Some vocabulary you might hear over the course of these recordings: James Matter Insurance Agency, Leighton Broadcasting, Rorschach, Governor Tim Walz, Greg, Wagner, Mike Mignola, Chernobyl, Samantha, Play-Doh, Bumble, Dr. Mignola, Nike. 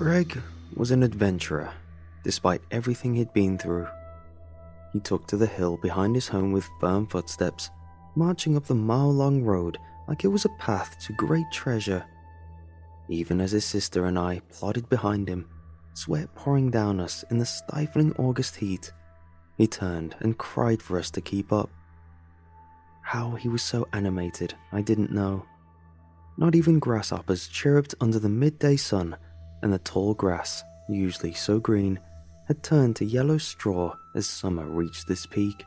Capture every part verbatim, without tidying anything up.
Greg was an adventurer, despite everything he'd been through. He took to the hill behind his home with firm footsteps, marching up the mile-long road like it was a path to great treasure, even as his sister and I plodded behind him, sweat pouring down us in the stifling August heat. He turned and cried for us to keep up. How he was so animated, I didn't know. Not even grasshoppers chirruped under the midday sun, and the tall grass, usually so green, had turned to yellow straw as summer reached this peak.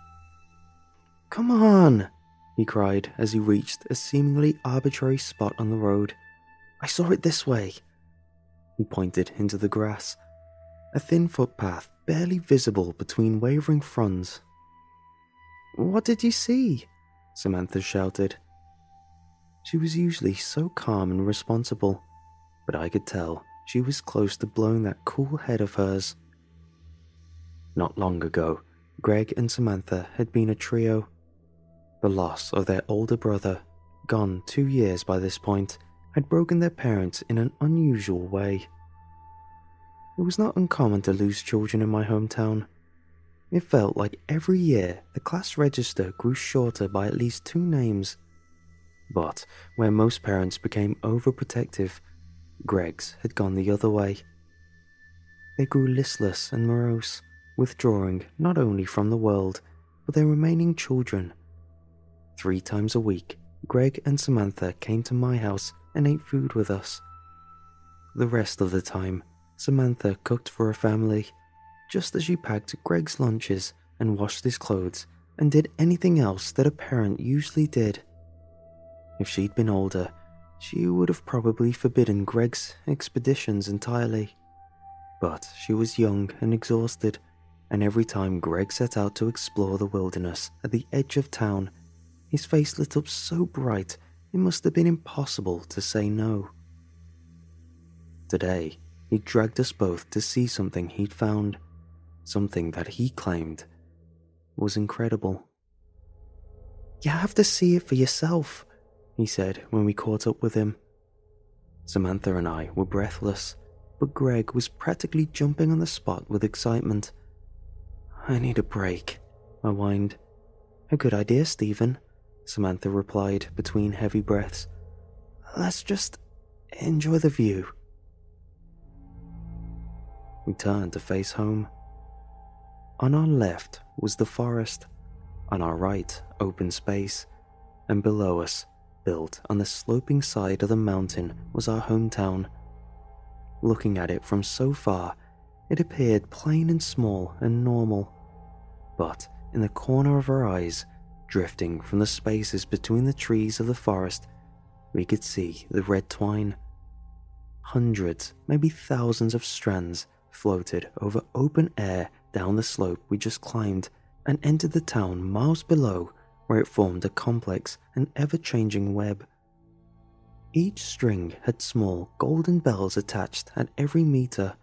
"Come on," he cried as he reached a seemingly arbitrary spot on the road. "I saw it this way." He pointed into the grass, a thin footpath barely visible between wavering fronds. "What did you see?" Samantha shouted. She was usually so calm and responsible, but I could tell she was close to blowing that cool head of hers. Not long ago, Greg and Samantha had been a trio. The loss of their older brother, gone two years by this point, had broken their parents in an unusual way. It was not uncommon to lose children in my hometown. It felt like every year the class register grew shorter by at least two names. But where most parents became overprotective, Greg's had gone the other way. They grew listless and morose, withdrawing not only from the world, but their remaining children. Three times a week, Greg and Samantha came to my house and ate food with us. The rest of the time, Samantha cooked for her family, just as she packed Greg's lunches and washed his clothes and did anything else that a parent usually did. If she'd been older, she would have probably forbidden Greg's expeditions entirely. But she was young and exhausted, and every time Greg set out to explore the wilderness at the edge of town, his face lit up so bright it must have been impossible to say no. Today, he dragged us both to see something he'd found, something that he claimed was incredible. "You have to see it for yourself," he said when we caught up with him. Samantha and I were breathless, but Greg was practically jumping on the spot with excitement. "I need a break," I whined. "A good idea, Stephen," Samantha replied between heavy breaths. "Let's just enjoy the view." We turned to face home. On our left was the forest, on our right open space, and below us, built on the sloping side of the mountain, was our hometown. Looking at it from so far, it appeared plain and small and normal, but in the corner of our eyes, drifting from the spaces between the trees of the forest, we could see the red twine. Hundreds, maybe thousands of strands floated over open air down the slope we just climbed and entered the town miles below, where it formed a complex and ever-changing web. Each string had small golden bells attached at every meter,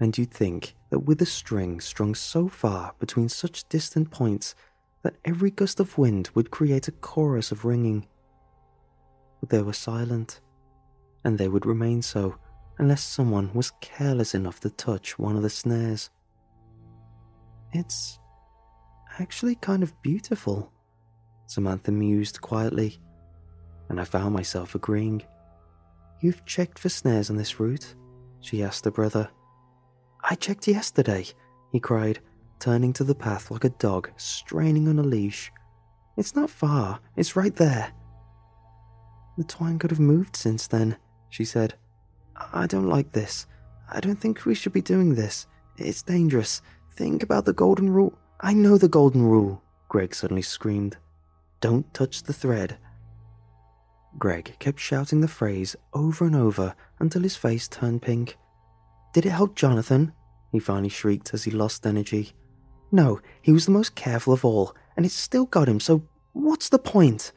and you'd think that with a string strung so far between such distant points that every gust of wind would create a chorus of ringing. But they were silent, and they would remain so unless someone was careless enough to touch one of the snares. "It's actually kind of beautiful," Samantha mused quietly, and I found myself agreeing. "You've checked for snares on this route?" she asked her brother. "I checked yesterday," he cried, turning to the path like a dog straining on a leash. "It's not far, it's right there." "The twine could have moved since then," she said. "I don't like this. I don't think we should be doing this. It's dangerous. Think about the golden rule." "I know the golden rule," Greg suddenly screamed. "Don't touch the thread." Greg kept shouting the phrase over and over until his face turned pink. "Did it help Jonathan?" he finally shrieked as he lost energy. "No, he was the most careful of all, and it still got him, so what's the point?"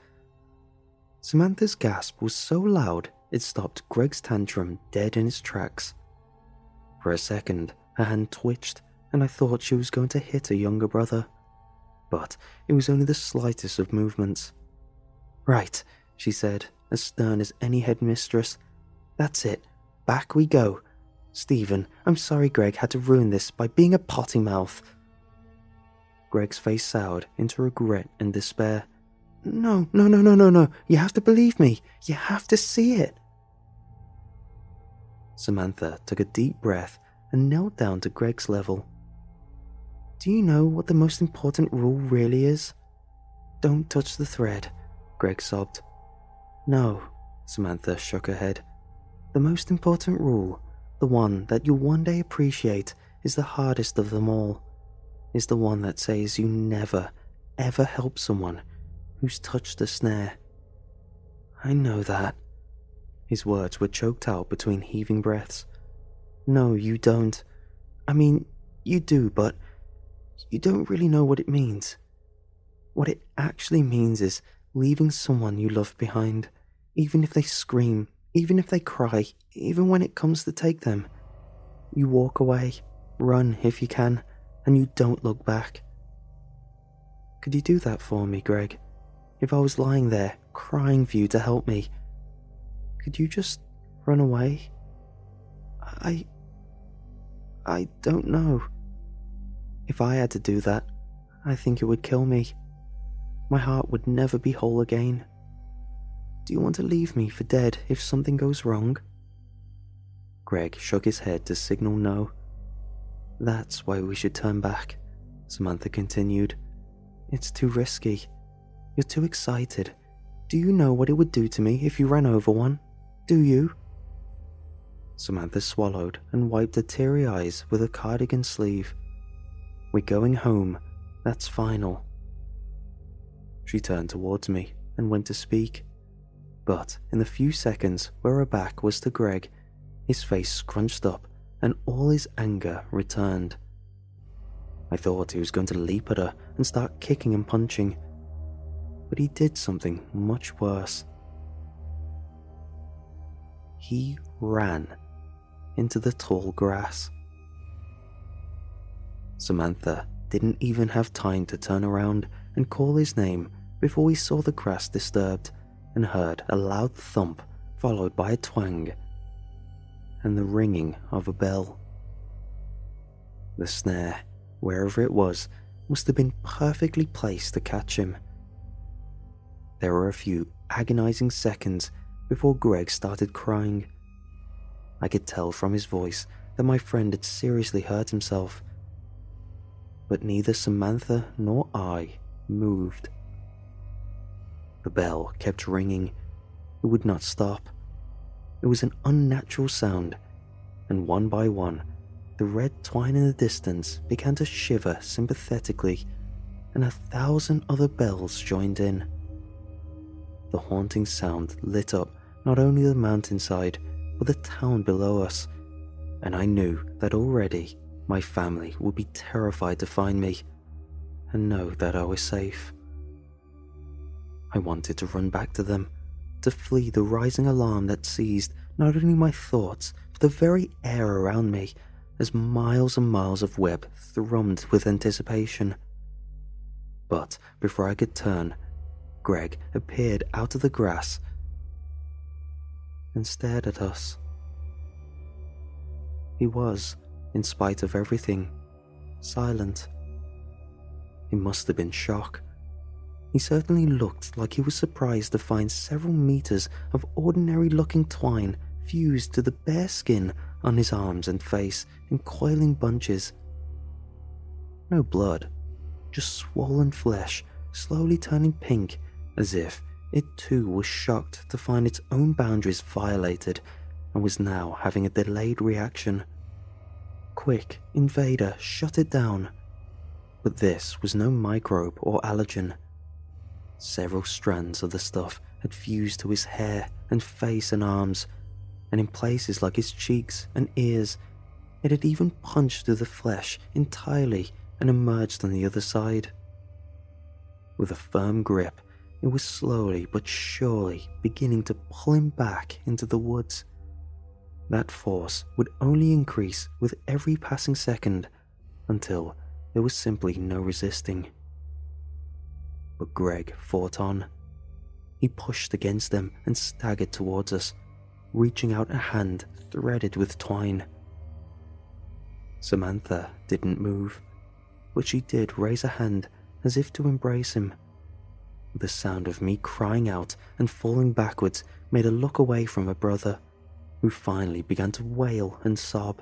Samantha's gasp was so loud it stopped Greg's tantrum dead in his tracks. For a second, her hand twitched, and I thought she was going to hit her younger brother. But it was only the slightest of movements. "Right," she said, as stern as any headmistress. "That's it. Back we go. Stephen, I'm sorry Greg had to ruin this by being a potty mouth. Greg's face soured into regret and despair. No, no, no, no, no, no. You have to believe me. You have to see it. Samantha took a deep breath and knelt down to Greg's level. Do you know what the most important rule really is? Don't touch the thread, Greg sobbed. No, Samantha shook her head. The most important rule, the one that you'll one day appreciate, is the hardest of them all. Is the one that says you never, ever help someone who's touched a snare. I know that. His words were choked out between heaving breaths. No, you don't. I mean, you do, but you don't really know what it means. What it actually means is leaving someone you love behind, even if they scream, even if they cry, even when it comes to take them. You walk away, run if you can, and you don't look back. Could you do that for me, Greg? If I was lying there, crying for you to help me, could you just run away? I... I don't know. If I had to do that, I think it would kill me. My heart would never be whole again. Do you want to leave me for dead if something goes wrong? Greg shook his head to signal no. That's why we should turn back, Samantha continued. It's too risky. You're too excited. Do you know what it would do to me if you ran over one? Do you? Samantha swallowed and wiped her teary eyes with her cardigan sleeve. We're going home. That's final. She turned towards me and went to speak. But in the few seconds where her back was to Greg, his face scrunched up and all his anger returned. I thought he was going to leap at her and start kicking and punching. But he did something much worse. He ran into the tall grass. Samantha didn't even have time to turn around and call his name before we saw the grass disturbed and heard a loud thump followed by a twang and the ringing of a bell. The snare, wherever it was, must have been perfectly placed to catch him. There were a few agonizing seconds before Greg started crying. I could tell from his voice that my friend had seriously hurt himself. But neither Samantha nor I moved. The bell kept ringing. It would not stop. It was an unnatural sound, and one by one, the red twine in the distance began to shiver sympathetically, and a thousand other bells joined in. The haunting sound lit up not only the mountainside, but the town below us, and I knew that already my family would be terrified to find me and know that I was safe. I wanted to run back to them, to flee the rising alarm that seized not only my thoughts, but the very air around me, as miles and miles of web thrummed with anticipation. But before I could turn, Greg appeared out of the grass and stared at us. He was, in spite of everything, silent. He must have been shocked. He certainly looked like he was surprised to find several meters of ordinary-looking twine fused to the bare skin on his arms and face in coiling bunches. No blood, just swollen flesh slowly turning pink, as if it too was shocked to find its own boundaries violated and was now having a delayed reaction. Quick, invader, shut it down. But this was no microbe or allergen. Several strands of the stuff had fused to his hair and face and arms, and in places like his cheeks and ears, it had even punched through the flesh entirely and emerged on the other side. With a firm grip, it was slowly but surely beginning to pull him back into the woods. That force would only increase with every passing second until there was simply no resisting. But Greg fought on. He pushed against them and staggered towards us, reaching out a hand threaded with twine, Samantha didn't move, but she did raise a hand as if to embrace him. The sound of me crying out and falling backwards made her look away from her brother, who finally began to wail and sob.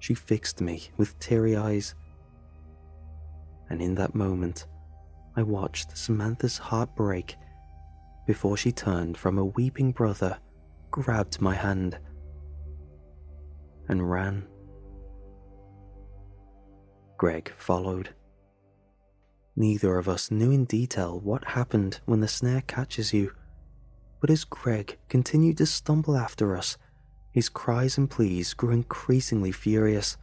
She fixed me with teary eyes, and in that moment, I watched Samantha's heart break before she turned from her weeping brother, grabbed my hand, and ran. Greg followed. Neither of us knew in detail what happened when the snare catches you, but as Greg continued to stumble after us, his cries and pleas grew increasingly furious.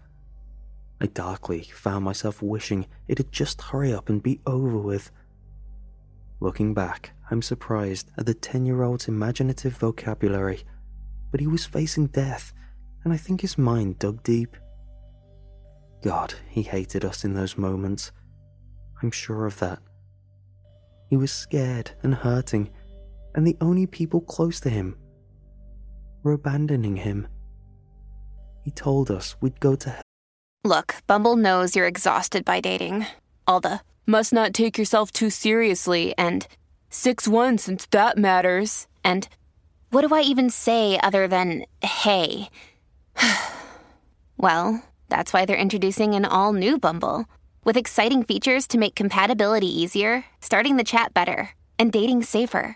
I darkly found myself wishing it'd just hurry up and be over with. Looking back, I'm surprised at the ten-year-old's imaginative vocabulary, but he was facing death, and I think his mind dug deep. God, he hated us in those moments. I'm sure of that. He was scared and hurting, and the only people close to him were abandoning him. He told us we'd go to hell. Look, Bumble knows you're exhausted by dating. All the, must not take yourself too seriously, and six one since that matters, and what do I even say other than, hey? Well, that's why they're introducing an all-new Bumble, with exciting features to make compatibility easier, starting the chat better, and dating safer.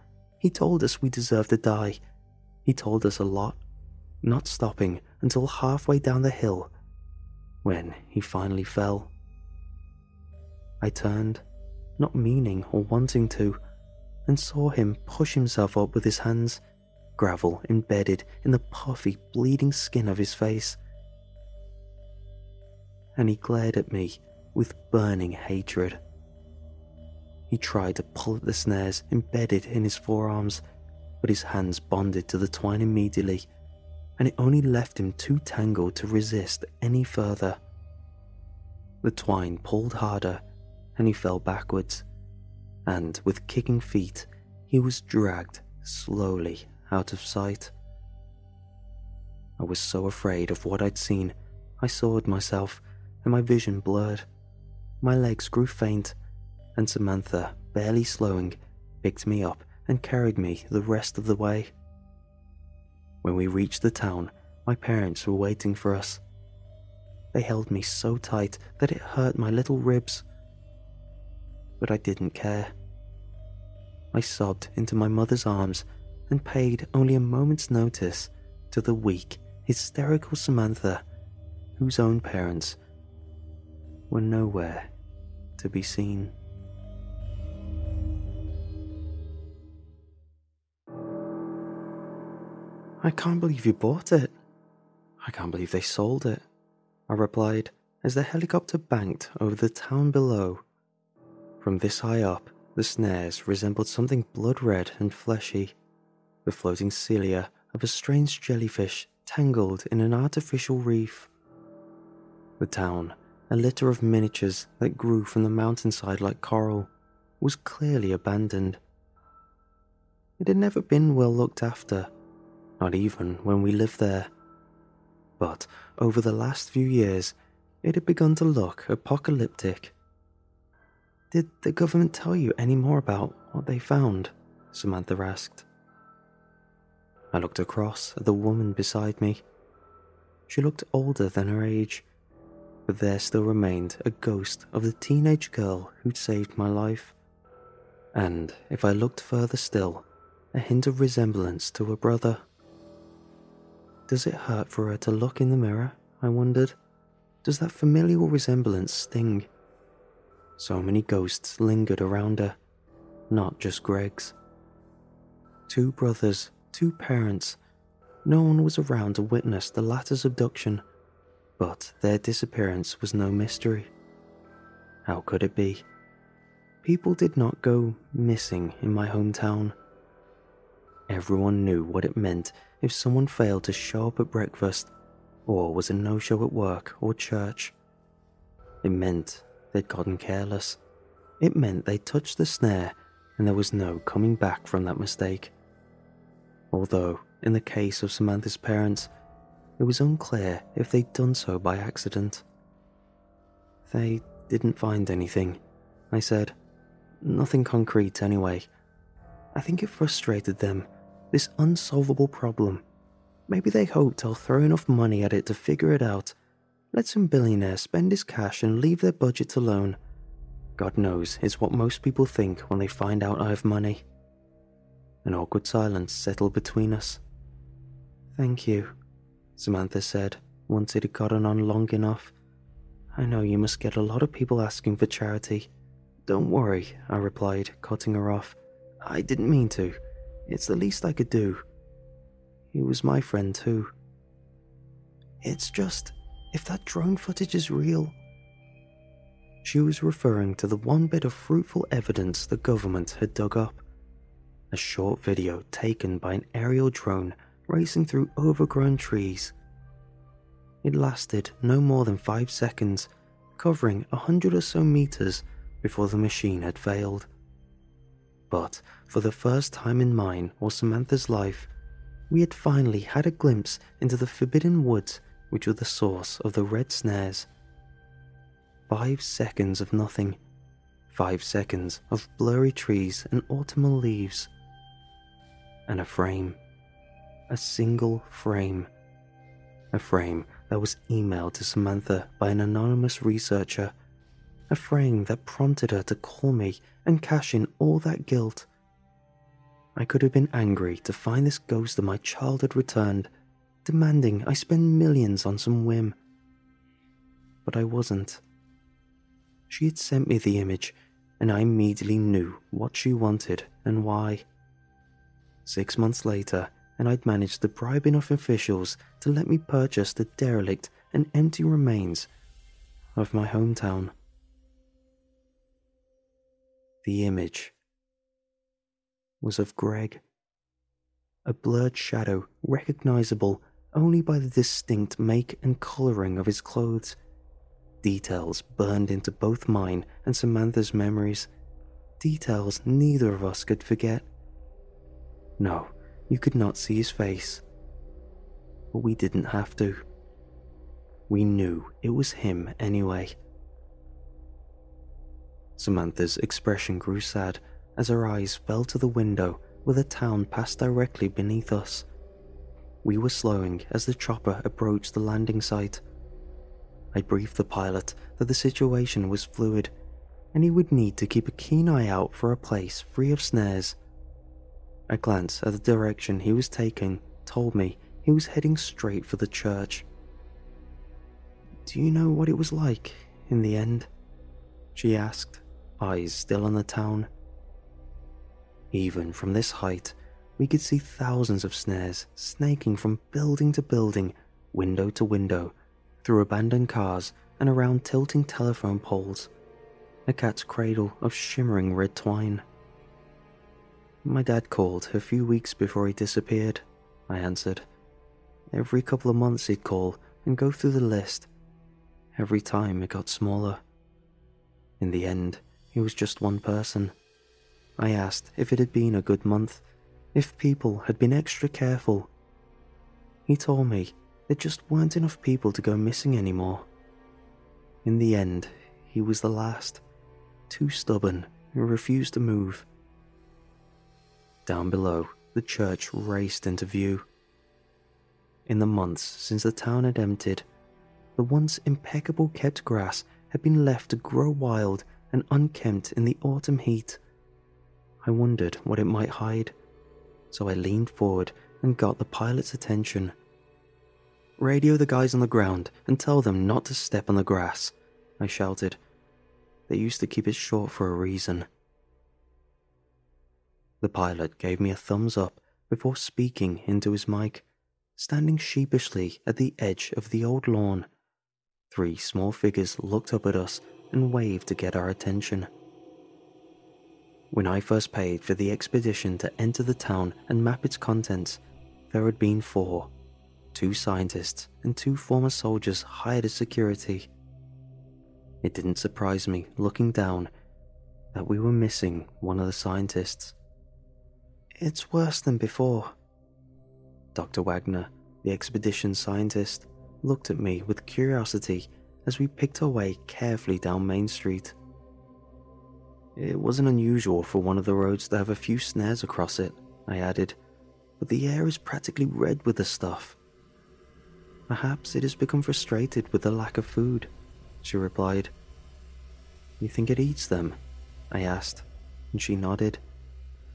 he told us we deserved to die. He told us a lot, not stopping until halfway down the hill, when he finally fell. I turned, not meaning or wanting to, and saw him push himself up with his hands, gravel embedded in the puffy, bleeding skin of his face. And he glared at me with burning hatred. He tried to pull at the snares embedded in his forearms, but his hands bonded to the twine immediately, and it only left him too tangled to resist any further. The twine pulled harder, and he fell backwards, and with kicking feet, he was dragged slowly out of sight. I was so afraid of what I'd seen, I sawed myself, and my vision blurred. My legs grew faint, and Samantha, barely slowing, picked me up and carried me the rest of the way. When we reached the town, my parents were waiting for us. They held me so tight that it hurt my little ribs. But I didn't care. I sobbed into my mother's arms and paid only a moment's notice to the weak, hysterical Samantha, whose own parents were nowhere to be seen. I can't believe you bought it. I can't believe they sold it, I replied as the helicopter banked over the town below. From this high up, the snares resembled something blood-red and fleshy, the floating cilia of a strange jellyfish tangled in an artificial reef. The town, a litter of miniatures that grew from the mountainside like coral, was clearly abandoned. It had never been well looked after, not even when we lived there. But over the last few years, it had begun to look apocalyptic. Did the government tell you any more about what they found? Samantha asked. I looked across at the woman beside me. She looked older than her age, but there still remained a ghost of the teenage girl who'd saved my life. And, if I looked further still, a hint of resemblance to her brother. Does it hurt for her to look in the mirror? I wondered. Does that familial resemblance sting? So many ghosts lingered around her, not just Greg's. Two brothers, two parents. No one was around to witness the latter's abduction, but their disappearance was no mystery. How could it be? People did not go missing in my hometown. Everyone knew what it meant if someone failed to show up at breakfast or was a no-show at work or church. It meant they'd gotten careless. It meant they touched the snare and there was no coming back from that mistake. Although, in the case of Samantha's parents, it was unclear if they'd done so by accident. They didn't find anything, I said. Nothing concrete anyway. I think it frustrated them, this unsolvable problem. Maybe they hoped I'll throw enough money at it to figure it out. Let some billionaire spend his cash and leave their budget alone. God knows it's what most people think when they find out I have money. An awkward silence settled between us. Thank you, Samantha said, once it had gotten on long enough. I know you must get a lot of people asking for charity. Don't worry, I replied, cutting her off. I didn't mean to. It's the least I could do. He was my friend too. It's just, if that drone footage is real... She was referring to the one bit of fruitful evidence the government had dug up. A short video taken by an aerial drone racing through overgrown trees. It lasted no more than five seconds, covering a hundred or so meters before the machine had failed. But for the first time in mine or Samantha's life, we had finally had a glimpse into the forbidden woods which were the source of the red snares. Five seconds of nothing. Five seconds of blurry trees and autumnal leaves. And a frame. A single frame. A frame that was emailed to Samantha by an anonymous researcher. A frame that prompted her to call me and cash in all that guilt. I could have been angry to find this ghost of my childhood returned, demanding I spend millions on some whim. But I wasn't. She had sent me the image, and I immediately knew what she wanted and why. Six months later, and I'd managed to bribe enough officials to let me purchase the derelict and empty remains of my hometown. The image was of Greg. A blurred shadow recognizable only by the distinct make and coloring of his clothes. Details burned into both mine and Samantha's memories. Details neither of us could forget. No, you could not see his face. But we didn't have to. We knew it was him anyway. Samantha's expression grew sad as her eyes fell to the window where the town passed directly beneath us. We were slowing as the chopper approached the landing site. I briefed the pilot that the situation was fluid, and he would need to keep a keen eye out for a place free of snares. A glance at the direction he was taking told me he was heading straight for the church. Do you know what it was like in the end? She asked. Eyes still on the town. Even from this height, we could see thousands of snares snaking from building to building, window to window, through abandoned cars and around tilting telephone poles, a cat's cradle of shimmering red twine. My dad called a few weeks before he disappeared, I answered. Every couple of months he'd call and go through the list. Every time it got smaller. In the end, he was just one person. I asked if it had been a good month, if people had been extra careful. He told me there just weren't enough people to go missing anymore. In the end, he was the last, too stubborn and refused to move. Down below, the church raced into view. In the months since the town had emptied, the once impeccable kept grass had been left to grow wild and unkempt in the autumn heat. I wondered what it might hide, so I leaned forward and got the pilot's attention. "Radio the guys on the ground and tell them not to step on the grass," I shouted. They used to keep it short for a reason. The pilot gave me a thumbs up before speaking into his mic, standing sheepishly at the edge of the old lawn. Three small figures looked up at us and waved to get our attention. When I first paid for the expedition to enter the town and map its contents, there had been four, two scientists and two former soldiers hired as security. It didn't surprise me, looking down, that we were missing one of the scientists. "It's worse than before." Doctor Wagner, the expedition scientist, looked at me with curiosity as we picked our way carefully down Main Street. "It wasn't unusual for one of the roads to have a few snares across it," I added, "but the air is practically red with the stuff." "Perhaps it has become frustrated with the lack of food," she replied. "You think it eats them?" I asked, and she nodded.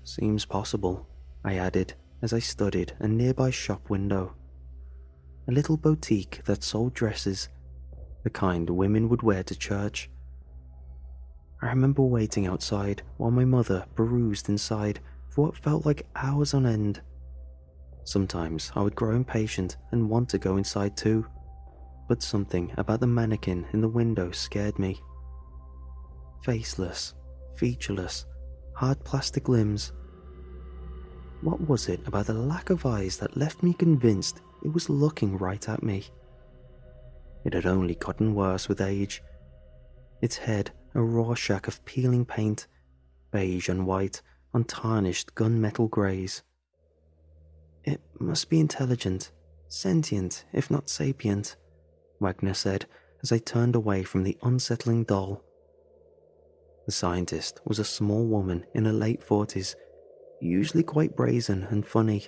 "Seems possible," I added as I studied a nearby shop window. A little boutique that sold dresses, the kind women would wear to church. I remember waiting outside while my mother perused inside for what felt like hours on end. Sometimes I would grow impatient and want to go inside too, but something about the mannequin in the window scared me. Faceless, featureless, hard plastic limbs. What was it about the lack of eyes that left me convinced it was looking right at me? It had only gotten worse with age. Its head a Rorschach of peeling paint, beige and white, on tarnished gunmetal greys. "It must be intelligent, sentient, if not sapient," Wagner said as I turned away from the unsettling doll. The scientist was a small woman in her late forties, usually quite brazen and funny,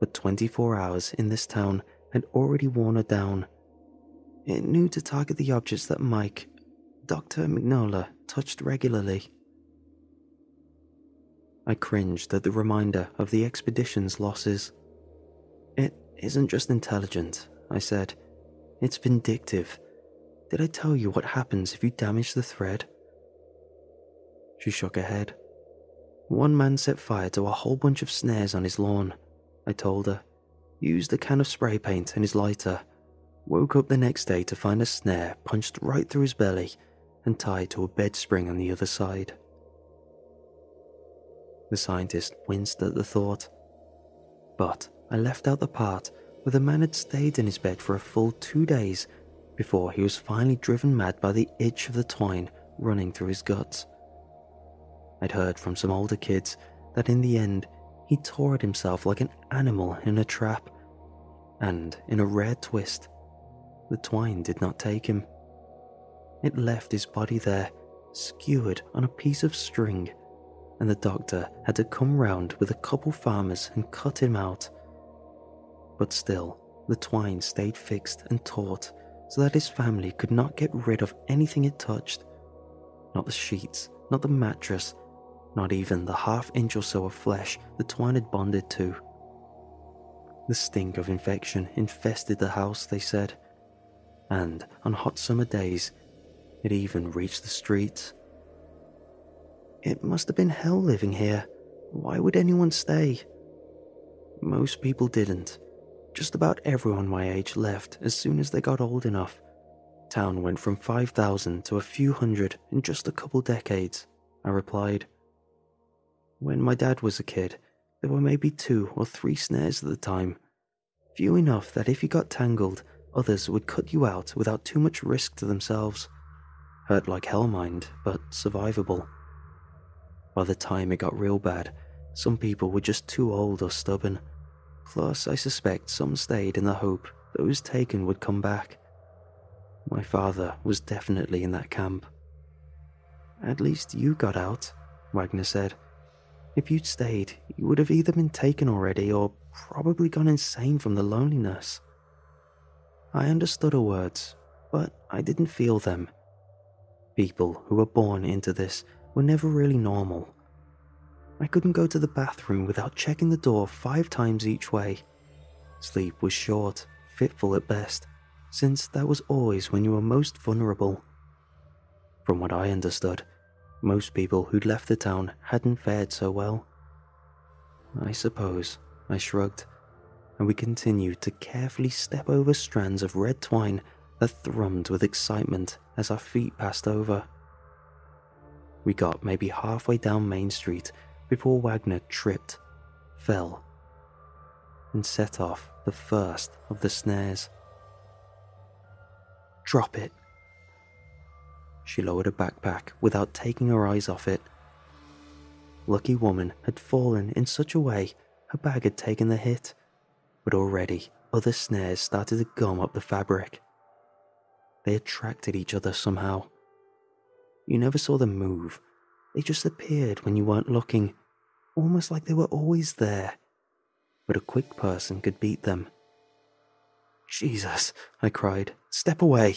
but twenty-four hours in this town had already worn her down. It knew to target the objects that Mike, Doctor Mignola, touched regularly. I cringed at the reminder of the expedition's losses. "It isn't just intelligent," I said. "It's vindictive. Did I tell you what happens if you damage the thread?" She shook her head. "One man set fire to a whole bunch of snares on his lawn," I told her. "Used a can of spray paint and his lighter. Woke up the next day to find a snare punched right through his belly and tied to a bed spring on the other side." The scientist winced at the thought, but I left out the part where the man had stayed in his bed for a full two days before he was finally driven mad by the itch of the twine running through his guts. I'd heard from some older kids that in the end he tore at himself like an animal in a trap, and in a rare twist, the twine did not take him. It left his body there, skewered on a piece of string, and the doctor had to come round with a couple farmers and cut him out. But still, the twine stayed fixed and taut so that his family could not get rid of anything it touched. Not the sheets, not the mattress, not even the half inch or so of flesh the twine had bonded to. The stink of infection infested the house, they said, and on hot summer days, it even reached the streets. "It must have been hell living here. Why would anyone stay?" "Most people didn't. Just about everyone my age left as soon as they got old enough. Town went from five thousand to a few hundred in just a couple decades," I replied. "When my dad was a kid, there were maybe two or three snares at the time. Few enough that if you got tangled, others would cut you out without too much risk to themselves. Hurt like hell, mind, but survivable. By the time it got real bad, some people were just too old or stubborn. Plus, I suspect some stayed in the hope those taken would come back. My father was definitely in that camp." "At least you got out," Wagner said. If you'd stayed, you would have either been taken already or probably gone insane from the loneliness. I understood her words, but I didn't feel them. People who were born into this were never really normal. I couldn't go to the bathroom without checking the door five times each way. Sleep was short, fitful at best, since that was always when you were most vulnerable. From what I understood, most people who'd left the town hadn't fared so well. I suppose, I shrugged, and we continued to carefully step over strands of red twine that thrummed with excitement as our feet passed over. We got maybe halfway down Main Street before Wagner tripped, fell, and set off the first of the snares. "Drop it." She lowered her backpack without taking her eyes off it. Lucky woman had fallen in such a way her bag had taken the hit, but already other snares started to gum up the fabric. They attracted each other somehow. You never saw them move. They just appeared when you weren't looking, almost like they were always there. But a quick person could beat them. "Jesus," I cried. "Step away."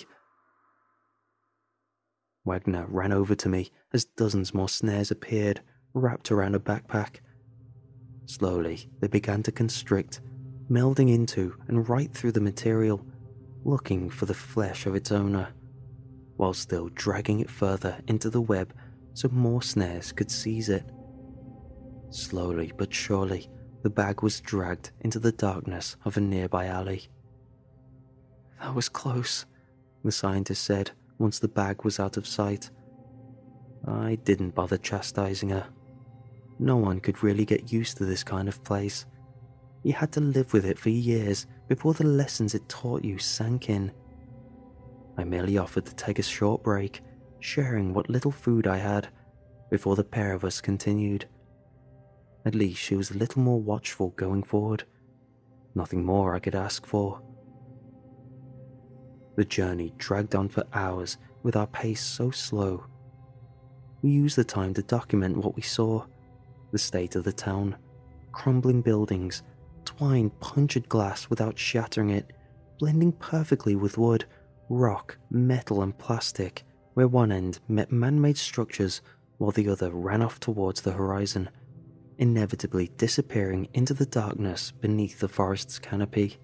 Wagner ran over to me as dozens more snares appeared, wrapped around a backpack. Slowly, they began to constrict, melding into and right through the material, looking for the flesh of its owner, while still dragging it further into the web so more snares could seize it. Slowly but surely, the bag was dragged into the darkness of a nearby alley. "That was close," the scientist said once the bag was out of sight. I didn't bother chastising her. No one could really get used to this kind of place. You had to live with it for years before the lessons it taught you sank in. I merely offered to take a short break, sharing what little food I had, before the pair of us continued. At least she was a little more watchful going forward. Nothing more I could ask for. The journey dragged on for hours with our pace so slow. We used the time to document what we saw, the state of the town, crumbling buildings, twine punctured glass without shattering it, blending perfectly with wood, rock, metal and plastic, where one end met man-made structures while the other ran off towards the horizon, inevitably disappearing into the darkness beneath the forest's canopy.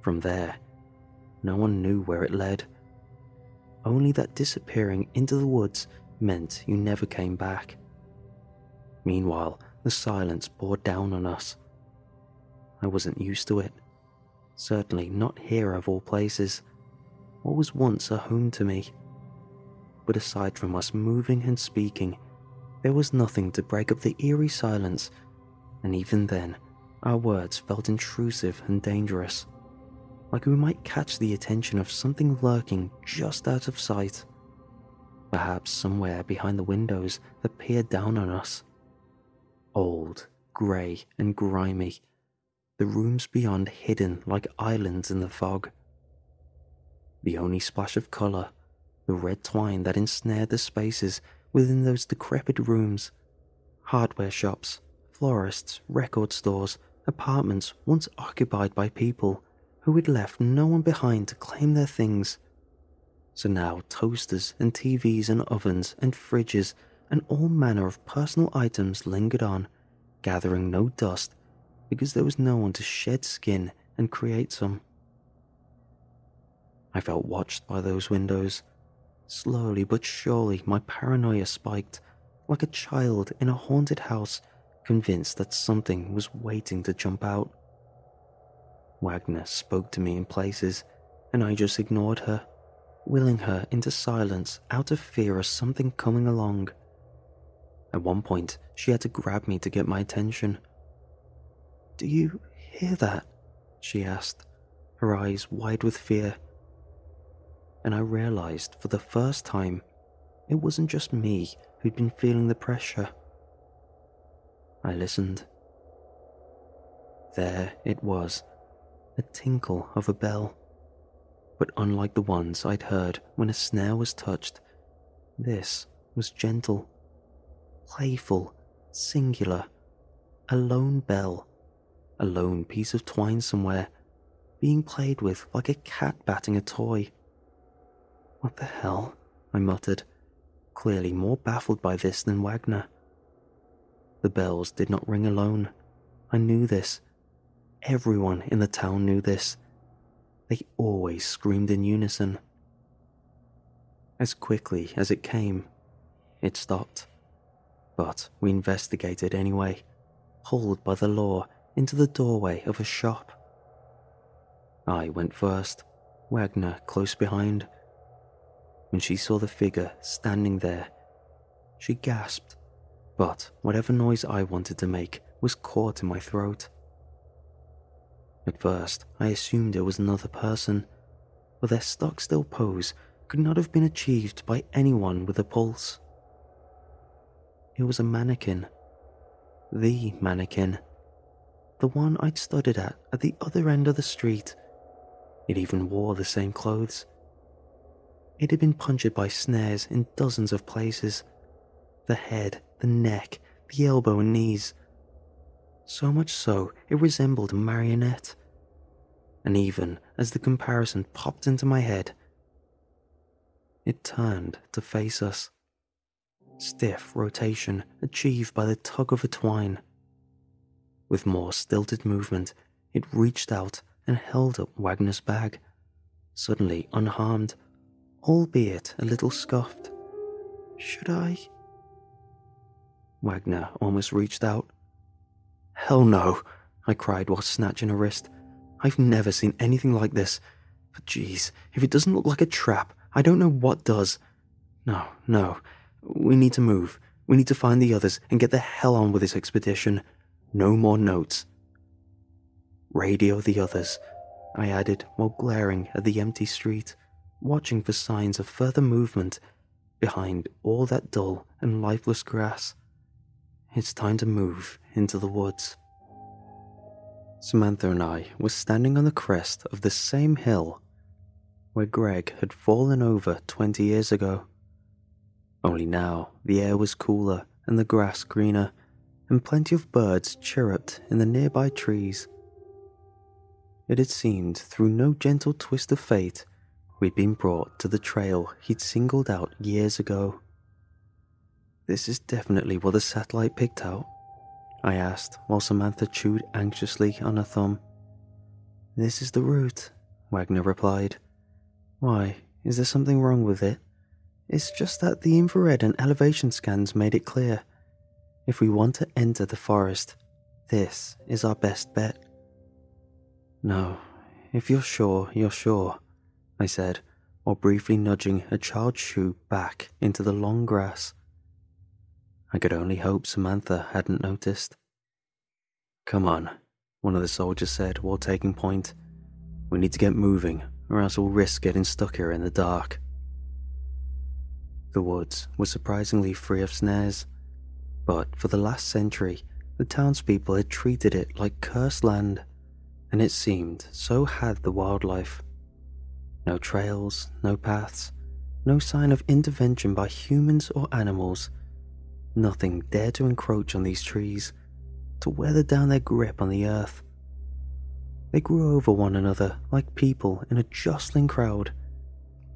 From there, no one knew where it led. Only that disappearing into the woods meant you never came back. Meanwhile, the silence bore down on us. I wasn't used to it. Certainly not here of all places, what was once a home to me. But aside from us moving and speaking, there was nothing to break up the eerie silence, and even then, our words felt intrusive and dangerous, like we might catch the attention of something lurking just out of sight, perhaps somewhere behind the windows that peered down on us. Old, grey and grimy, the rooms beyond hidden like islands in the fog. The only splash of colour, the red twine that ensnared the spaces within those decrepit rooms, hardware shops, florists, record stores, apartments once occupied by people who had left no one behind to claim their things. So now toasters and T Vs and ovens and fridges and all manner of personal items lingered on, gathering no dust because there was no one to shed skin and create some. I felt watched by those windows. Slowly but surely my paranoia spiked, like a child in a haunted house, convinced that something was waiting to jump out. Wagner spoke to me in places, and I just ignored her, willing her into silence out of fear of something coming along. At one point, she had to grab me to get my attention. "Do you hear that?" she asked, her eyes wide with fear. And I realized for the first time, it wasn't just me who'd been feeling the pressure. I listened. There it was, a tinkle of a bell. But unlike the ones I'd heard when a snare was touched, this was gentle, playful, singular, a lone bell, a lone piece of twine somewhere, being played with like a cat batting a toy. "What the hell?" I muttered, clearly more baffled by this than Wagner. The bells did not ring alone. I knew this. Everyone in the town knew this. They always screamed in unison. As quickly as it came, it stopped. But we investigated anyway, pulled by the law into the doorway of a shop. I went first, Wagner close behind. When she saw the figure standing there, she gasped, but whatever noise I wanted to make was caught in my throat. At first, I assumed it was another person, but their stock-still pose could not have been achieved by anyone with a pulse. It was a mannequin. The mannequin. The one I'd studied at at the other end of the street. It even wore the same clothes. It had been punctured by snares in dozens of places. The head, the neck, the elbow and knees. So much so, it resembled a marionette. And even as the comparison popped into my head, it turned to face us. Stiff rotation achieved by the tug of a twine. With more stilted movement, it reached out and held up Wagner's bag, suddenly unharmed, albeit a little scuffed. "Should I?" Wagner almost reached out. "Hell no," I cried while snatching her wrist. "I've never seen anything like this. But geez, if it doesn't look like a trap, I don't know what does. No, no, we need to move. We need to find the others and get the hell on with this expedition. No more notes." "Radio the others," I added while glaring at the empty street, watching for signs of further movement behind all that dull and lifeless grass. It's time to move into the woods. Samantha and I were standing on the crest of the same hill where Greg had fallen over twenty years ago. Only now the air was cooler and the grass greener, and plenty of birds chirruped in the nearby trees. It had seemed through no gentle twist of fate we'd been brought to the trail he'd singled out years ago. "This is definitely what the satellite picked out?" I asked while Samantha chewed anxiously on her thumb. "This is the route," Wagner replied. "Why, is there something wrong with it?" "It's just that the infrared and elevation scans made it clear. If we want to enter the forest, this is our best bet." "No, if you're sure, you're sure," I said, while briefly nudging a child's shoe back into the long grass. I could only hope Samantha hadn't noticed. "Come on," one of the soldiers said while taking point. "We need to get moving, or else we'll risk getting stuck here in the dark." The woods were surprisingly free of snares, but for the last century, the townspeople had treated it like cursed land, and it seemed so had the wildlife. No trails, no paths, no sign of intervention by humans or animals. Nothing dared to encroach on these trees, to weather down their grip on the earth. They grew over one another like people in a jostling crowd,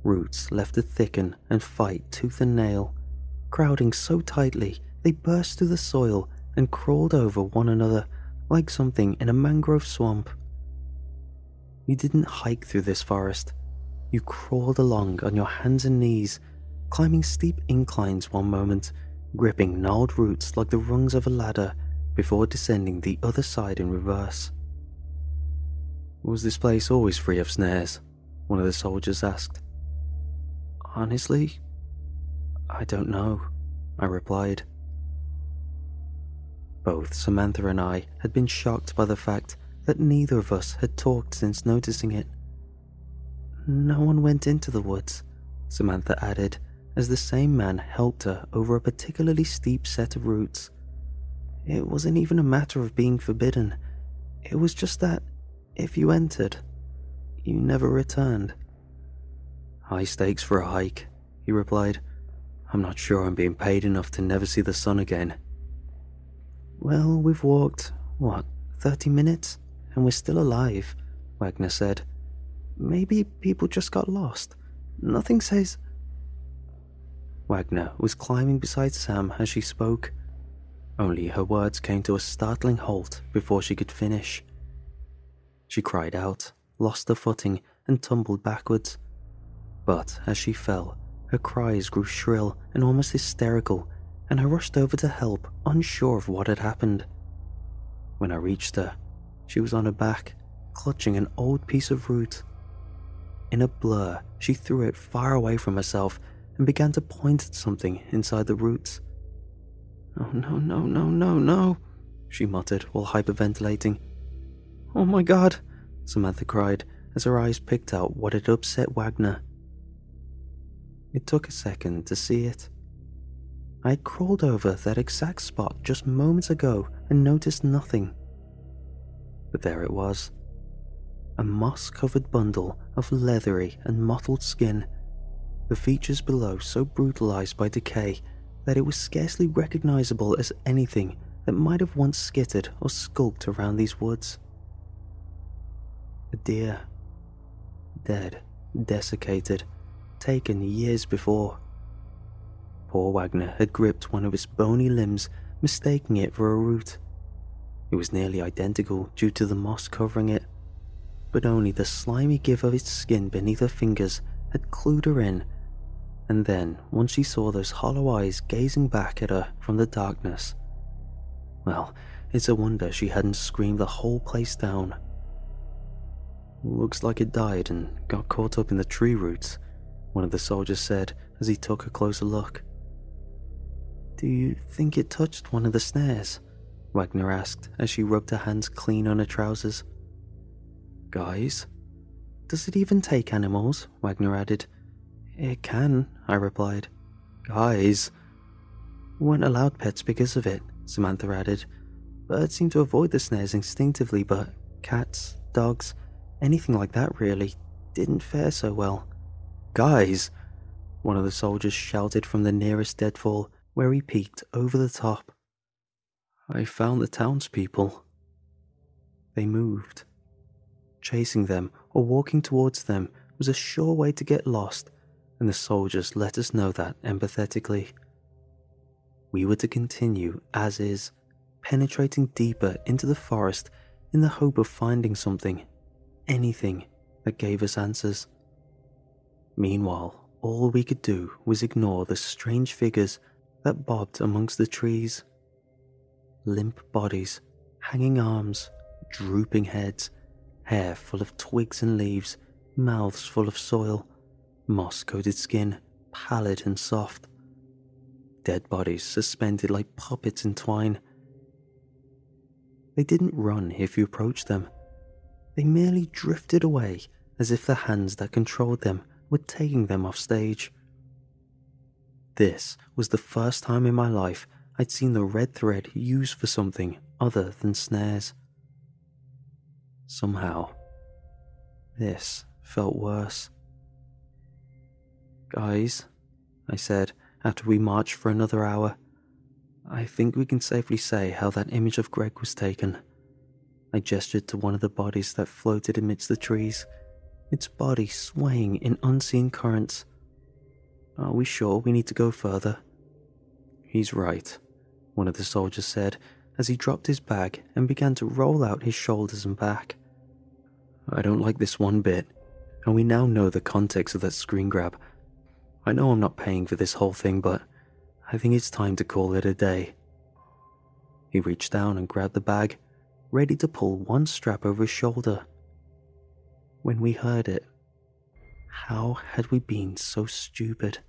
roots left to thicken and fight tooth and nail, crowding so tightly they burst through the soil and crawled over one another like something in a mangrove swamp. You didn't hike through this forest. You crawled along on your hands and knees, climbing steep inclines one moment, gripping gnarled roots like the rungs of a ladder before descending the other side in reverse. "Was this place always free of snares?" one of the soldiers asked. "Honestly, I don't know," I replied. Both Samantha and I had been shocked by the fact that neither of us had talked since noticing it. "No one went into the woods," Samantha added, as the same man helped her over a particularly steep set of roots. "It wasn't even a matter of being forbidden. It was just that, if you entered, you never returned." "High stakes for a hike," he replied. "I'm not sure I'm being paid enough to never see the sun again." Well, we've walked, what, thirty minutes? And we're still alive, Wagner said. Maybe people just got lost. Nothing says... Wagner was climbing beside Sam as she spoke. Only her words came to a startling halt before she could finish. She cried out, lost her footing, and tumbled backwards. But as she fell, her cries grew shrill and almost hysterical, and I rushed over to help, unsure of what had happened. When I reached her, she was on her back, clutching an old piece of root. In a blur, she threw it far away from herself and began to point at something inside the roots. "Oh, no, no, no, no, no," she muttered while hyperventilating. "Oh, my God," Samantha cried as her eyes picked out what had upset Wagner. It took a second to see it. I had crawled over that exact spot just moments ago and noticed nothing. But there it was. A moss-covered bundle of leathery and mottled skin, the features below so brutalized by decay that it was scarcely recognizable as anything that might have once skittered or skulked around these woods. A deer. Dead, desiccated, taken years before. Poor Wagner had gripped one of its bony limbs, mistaking it for a root. It was nearly identical due to the moss covering it, but only the slimy give of its skin beneath her fingers had clued her in, and then once she saw those hollow eyes gazing back at her from the darkness, well, it's a wonder she hadn't screamed the whole place down. "Looks like it died and got caught up in the tree roots," one of the soldiers said as he took a closer look. "Do you think it touched one of the snares?" Wagner asked as she rubbed her hands clean on her trousers. "Guys? Does it even take animals?" Wagner added. "It can," I replied. "Guys?" "Weren't allowed pets because of it," Samantha added. "Birds seem to avoid the snares instinctively, but cats, dogs, anything like that really, didn't fare so well." "Guys!" one of the soldiers shouted from the nearest deadfall, where he peeked over the top. "I found the townspeople." They moved. Chasing them or walking towards them was a sure way to get lost, and the soldiers let us know that empathetically. We were to continue as is, penetrating deeper into the forest in the hope of finding something, anything that gave us answers. Meanwhile, all we could do was ignore the strange figures that bobbed amongst the trees. Limp bodies, hanging arms, drooping heads, hair full of twigs and leaves, mouths full of soil, moss-coated skin, pallid and soft. Dead bodies suspended like puppets in twine. They didn't run if you approached them. They merely drifted away as if the hands that controlled them were taking them off stage. This was the first time in my life I'd seen the red thread used for something other than snares. Somehow, this felt worse. "Guys," I said after we marched for another hour, "I think we can safely say how that image of Greg was taken." I gestured to one of the bodies that floated amidst the trees, its body swaying in unseen currents. "Are we sure we need to go further?" "He's right," one of the soldiers said as he dropped his bag and began to roll out his shoulders and back. "I don't like this one bit, and we now know the context of that screen grab. I know I'm not paying for this whole thing, but I think it's time to call it a day." He reached down and grabbed the bag, ready to pull one strap over his shoulder. When we heard it, how had we been so stupid?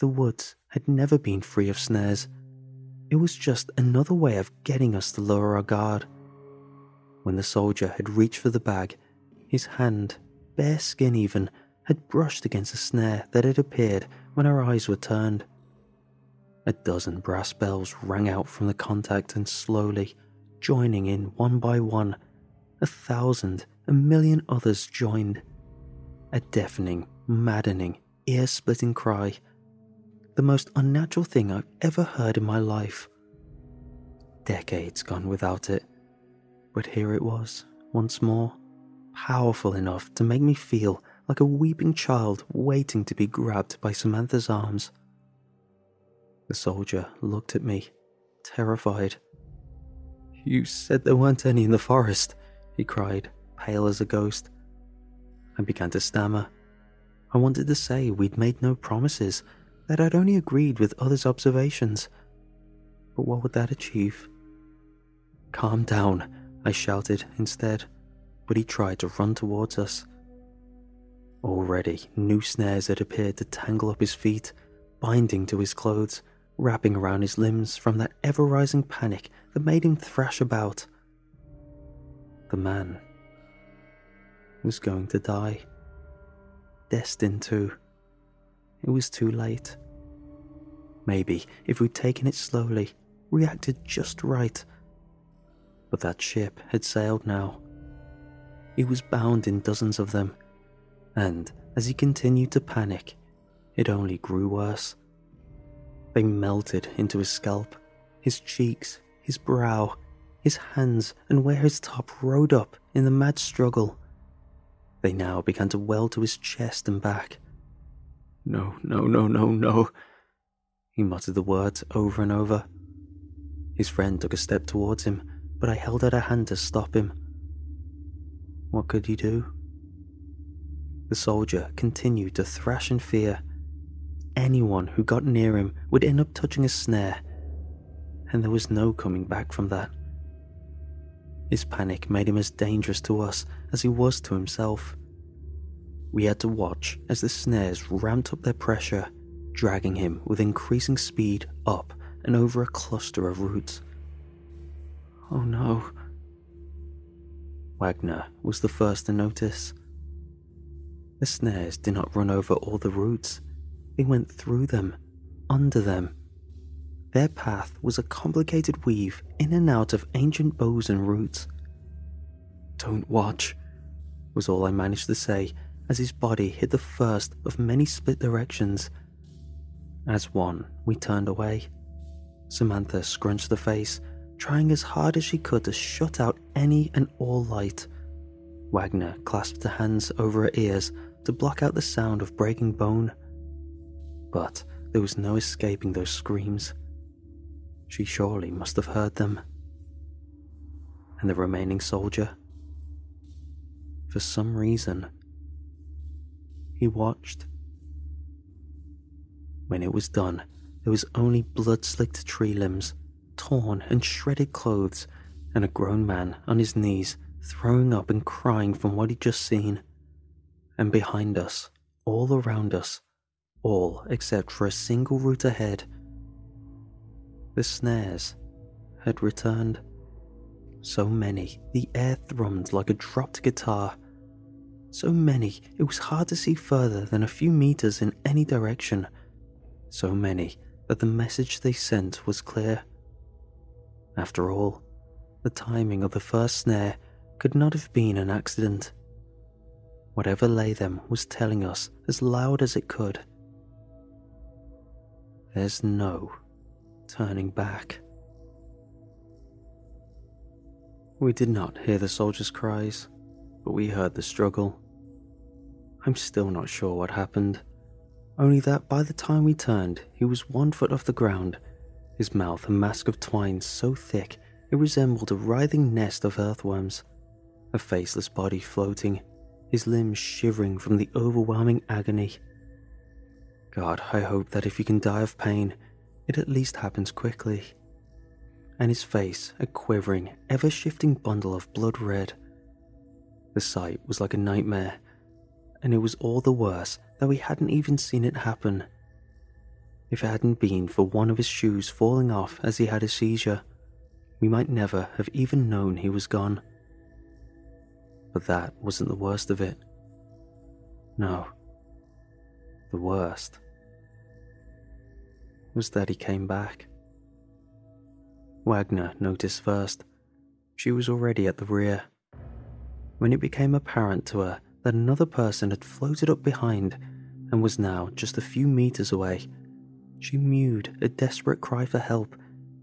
The woods had never been free of snares. It was just another way of getting us to lower our guard. When the soldier had reached for the bag, his hand, bare skin even, had brushed against a snare that had appeared when our eyes were turned. A dozen brass bells rang out from the contact and slowly, joining in one by one, a thousand, a million others joined. A deafening, maddening, ear-splitting cry. The most unnatural thing I've ever heard in my life. decades gone without it, but here it was, once more, powerful enough to make me feel like a weeping child waiting to be grabbed by Samantha's arms. The soldier looked at me, terrified. "You said there weren't any in the forest," he cried, pale as a ghost. I began to stammer. I wanted to say we'd made no promises, that I'd only agreed with others' observations. But what would that achieve? "Calm down," I shouted instead, but he tried to run towards us. Already, new snares had appeared to tangle up his feet, binding to his clothes, wrapping around his limbs from that ever-rising panic that made him thrash about. The man was going to die. Destined to. It was too late. Maybe if we'd taken it slowly, reacted just right. But that ship had sailed now. It was bound in dozens of them, and as he continued to panic, it only grew worse. They melted into his scalp, his cheeks, his brow, his hands, and where his top rode up in the mad struggle. They now began to weld to his chest and back. "No, no, no, no, no," he muttered the words over and over. His friend took a step towards him, but I held out a hand to stop him. What could he do? The soldier continued to thrash in fear. Anyone who got near him would end up touching a snare, and there was no coming back from that. His panic made him as dangerous to us as he was to himself. We had to watch as the snares ramped up their pressure, dragging him with increasing speed up and over a cluster of roots. "Oh no." Wagner was the first to notice. The snares did not run over all the roots. They went through them, under them. Their path was a complicated weave in and out of ancient bows and roots. "Don't watch," was all I managed to say as his body hit the first of many split directions. As one, we turned away. Samantha scrunched the face, trying as hard as she could to shut out any and all light. Wagner clasped her hands over her ears to block out the sound of breaking bone. But there was no escaping those screams. She surely must have heard them. And the remaining soldier? For some reason, he watched. When it was done, there was only blood-slicked tree limbs, torn and shredded clothes, and a grown man on his knees, throwing up and crying from what he'd just seen. And behind us, all around us, all except for a single root ahead, the snares had returned. So many, the air thrummed like a dropped guitar. So many, it was hard to see further than a few meters in any direction. So many that the message they sent was clear. After all, the timing of the first snare could not have been an accident. Whatever lay them was telling us as loud as it could. There's no turning back. We did not hear the soldiers' cries, but we heard the struggle. I'm still not sure what happened, only that by the time we turned, he was one foot off the ground, his mouth a mask of twine so thick it resembled a writhing nest of earthworms, a faceless body floating, his limbs shivering from the overwhelming agony. God, I hope that if you can die of pain, it at least happens quickly. And his face a quivering, ever-shifting bundle of blood red. The sight was like a nightmare, and it was all the worse that we hadn't even seen it happen. If it hadn't been for one of his shoes falling off as he had a seizure, we might never have even known he was gone. But that wasn't the worst of it. No. The worst was that he came back. Wagner noticed first. She was already at the rear. When it became apparent to her that another person had floated up behind and was now just a few meters away, she mewed a desperate cry for help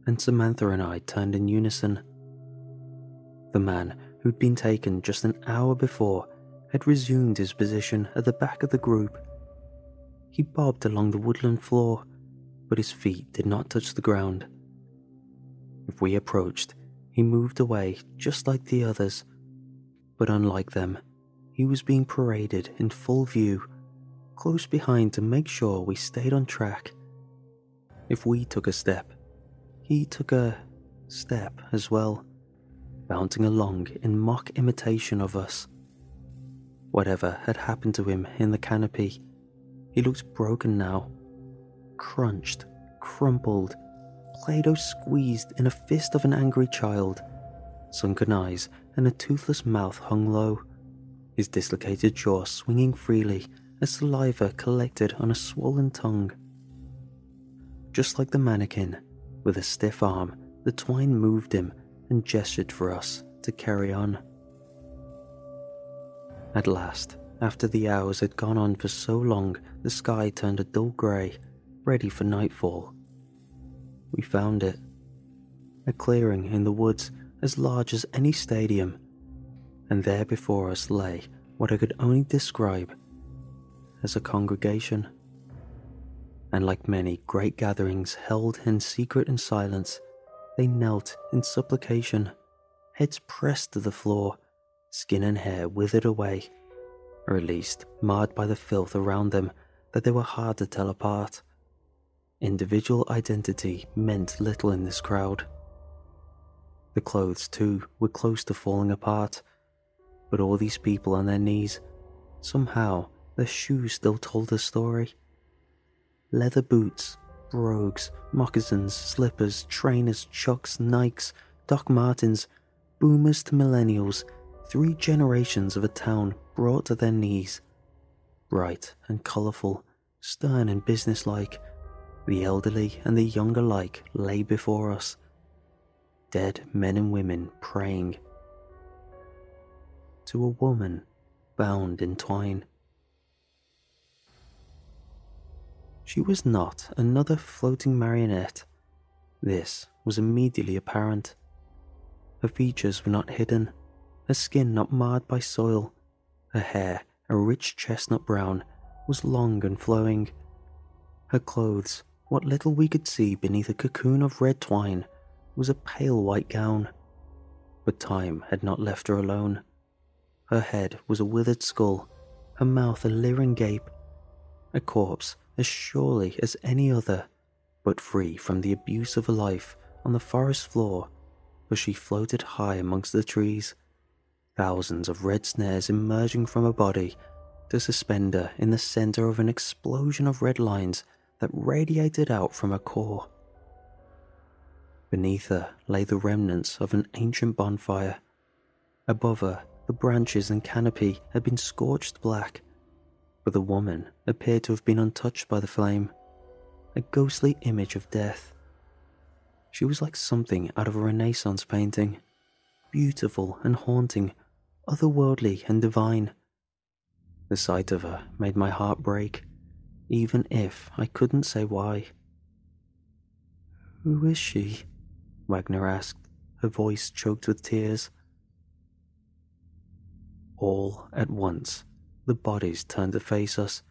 and Samantha and I turned in unison. The man, who'd been taken just an hour before, had resumed his position at the back of the group. He bobbed along the woodland floor, but his feet did not touch the ground. If we approached, he moved away just like the others, but unlike them, he was being paraded in full view, close behind to make sure we stayed on track. If we took a step, he took a step as well, bouncing along in mock imitation of us. Whatever had happened to him in the canopy, he looked broken now, crunched, crumpled, Play-Doh squeezed in a fist of an angry child. Sunken eyes and a toothless mouth hung low, his dislocated jaw swinging freely as saliva collected on a swollen tongue. Just like the mannequin, with a stiff arm, the twine moved him and gestured for us to carry on. At last, after the hours had gone on for so long, the sky turned a dull grey, ready for nightfall. We found it. A clearing in the woods as large as any stadium, and there before us lay what I could only describe as a congregation. And like many great gatherings held in secret and silence, they knelt in supplication, heads pressed to the floor, skin and hair withered away, or at least marred by the filth around them that they were hard to tell apart. Individual identity meant little in this crowd. The clothes, too, were close to falling apart, but all these people on their knees, somehow their shoes still told a story. Leather boots, brogues, moccasins, slippers, trainers, chucks, Nikes, Doc Martens, boomers to millennials, three generations of a town brought to their knees. Bright and colourful, stern and businesslike, the elderly and the young alike lay before us, dead men and women praying to a woman bound in twine. She was not another floating marionette. This was immediately apparent. Her features were not hidden, her skin not marred by soil, her hair, a rich chestnut brown, was long and flowing. Her clothes, what little we could see beneath a cocoon of red twine, was a pale white gown. But time had not left her alone. Her head was a withered skull, her mouth a leering gape, a corpse as surely as any other, but free from the abuse of a life on the forest floor, for she floated high amongst the trees, thousands of red snares emerging from her body to suspend her in the center of an explosion of red lines that radiated out from her core. Beneath her lay the remnants of an ancient bonfire. Above her, the branches and canopy had been scorched black, but the woman appeared to have been untouched by the flame, a ghostly image of death. She was like something out of a Renaissance painting, beautiful and haunting, otherworldly and divine. The sight of her made my heart break, even if I couldn't say why. "Who is she?" Wagner asked, her voice choked with tears. All at once, the bodies turned to face us,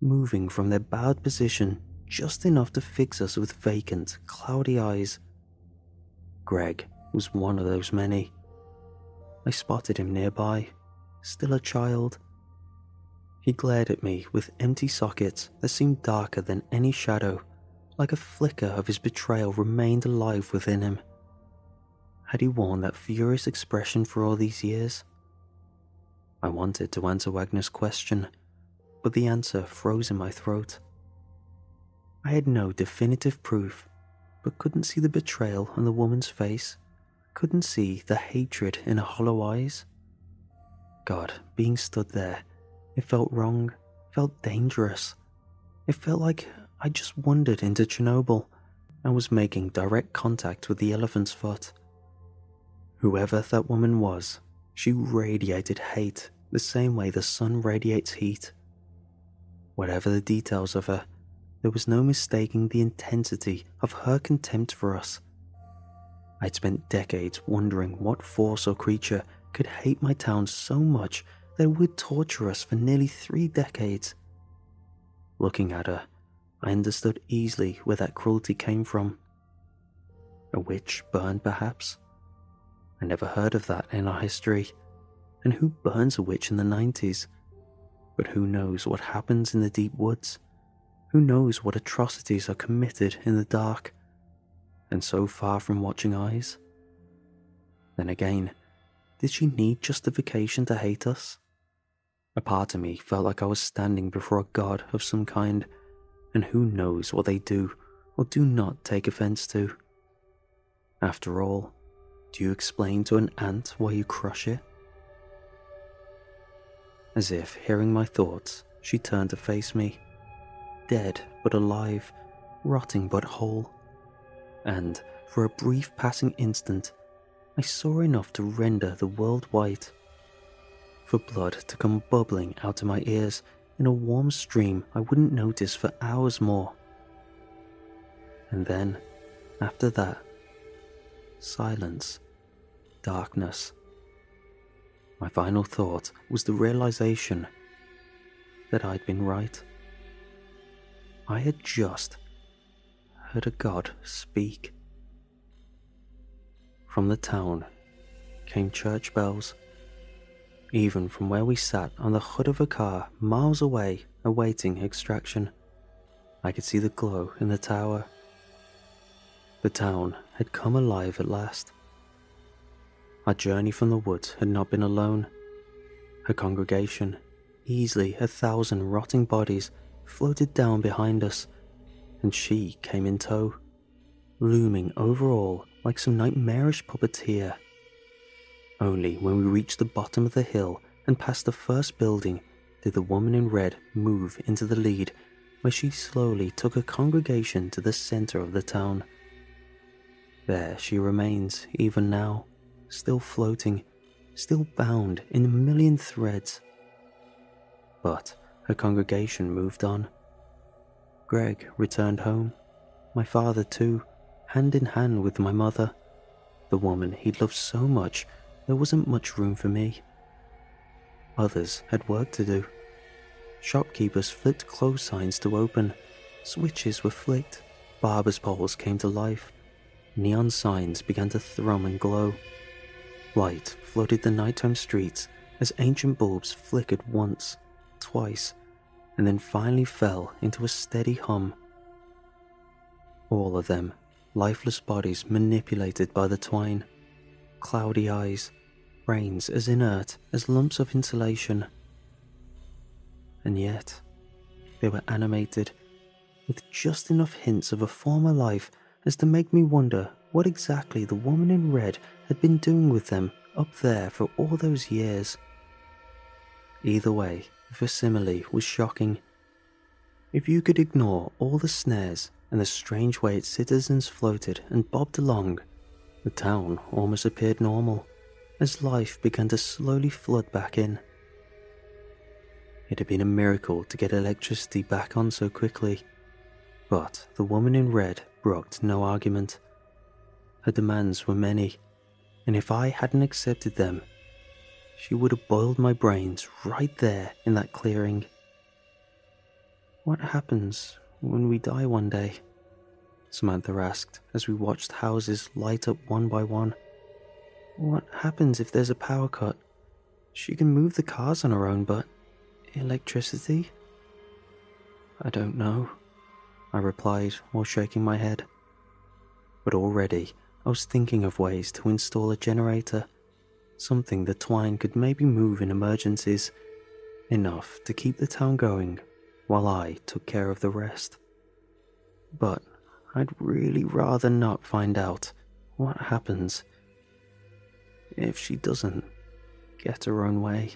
moving from their bowed position just enough to fix us with vacant, cloudy eyes. Greg was one of those many. I spotted him nearby, still a child. He glared at me with empty sockets that seemed darker than any shadow, like a flicker of his betrayal remained alive within him. Had he worn that furious expression for all these years? I wanted to answer Wagner's question, but the answer froze in my throat. I had no definitive proof, but couldn't see the betrayal on the woman's face, couldn't see the hatred in her hollow eyes. God, being stood there, it felt wrong, felt dangerous. It felt like I just wandered into Chernobyl and was making direct contact with the elephant's foot. Whoever that woman was, she radiated hate the same way the sun radiates heat. Whatever the details of her, there was no mistaking the intensity of her contempt for us, I'd spent decades wondering what force or creature could hate my town so much that it would torture us for nearly three decades. Looking at her, I understood easily where that cruelty came from. A witch burned, perhaps? I never heard of that in our history. And who burns a witch in the nineties? But who knows what happens in the deep woods? Who knows what atrocities are committed in the dark? And so far from watching eyes? Then again, did she need justification to hate us? A part of me felt like I was standing before a god of some kind, and who knows what they do or do not take offense to. After all, do you explain to an ant why you crush it? As if hearing my thoughts, she turned to face me, dead but alive, rotting but whole. And, for a brief passing instant, I saw enough to render the world white, for blood to come bubbling out of my ears in a warm stream I wouldn't notice for hours more. And then, after that, silence, darkness. My final thought was the realization that I'd been right. I had just heard a god speak. From the town came church bells. Even from where we sat on the hood of a car miles away awaiting extraction, I could see the glow in the tower. The town had come alive at last. Our journey from the woods had not been alone. Her congregation, easily a thousand rotting bodies, floated down behind us, and she came in tow, looming over all like some nightmarish puppeteer. Only when we reached the bottom of the hill and past the first building did the woman in red move into the lead, where she slowly took her congregation to the center of the town. There she remains even now, still floating, still bound in a million threads. But her congregation moved on. Greg returned home, my father too, hand in hand with my mother, the woman he'd loved so much there wasn't much room for me. Others had work to do. Shopkeepers flipped close signs to open, switches were flicked, barber's poles came to life, neon signs began to thrum and glow. Light flooded the nighttime streets as ancient bulbs flickered once, twice, and then finally fell into a steady hum. All of them, lifeless bodies manipulated by the twine, cloudy eyes, brains as inert as lumps of insulation. And yet, they were animated, with just enough hints of a former life as to make me wonder what exactly the woman in red had been doing with them up there for all those years. Either way, the facsimile was shocking. If you could ignore all the snares and the strange way its citizens floated and bobbed along, the town almost appeared normal, as life began to slowly flood back in. It had been a miracle to get electricity back on so quickly, but the woman in red brooked no argument. Her demands were many, and if I hadn't accepted them, she would have boiled my brains right there in that clearing. What happens when we die one day? Samantha asked as we watched houses light up one by one. What happens if there's a power cut? She can move the cars on her own, but electricity? I don't know, I replied while shaking my head. But already, I was thinking of ways to install a generator, something the twine could maybe move in emergencies, enough to keep the town going while I took care of the rest. But I'd really rather not find out what happens if she doesn't get her own way.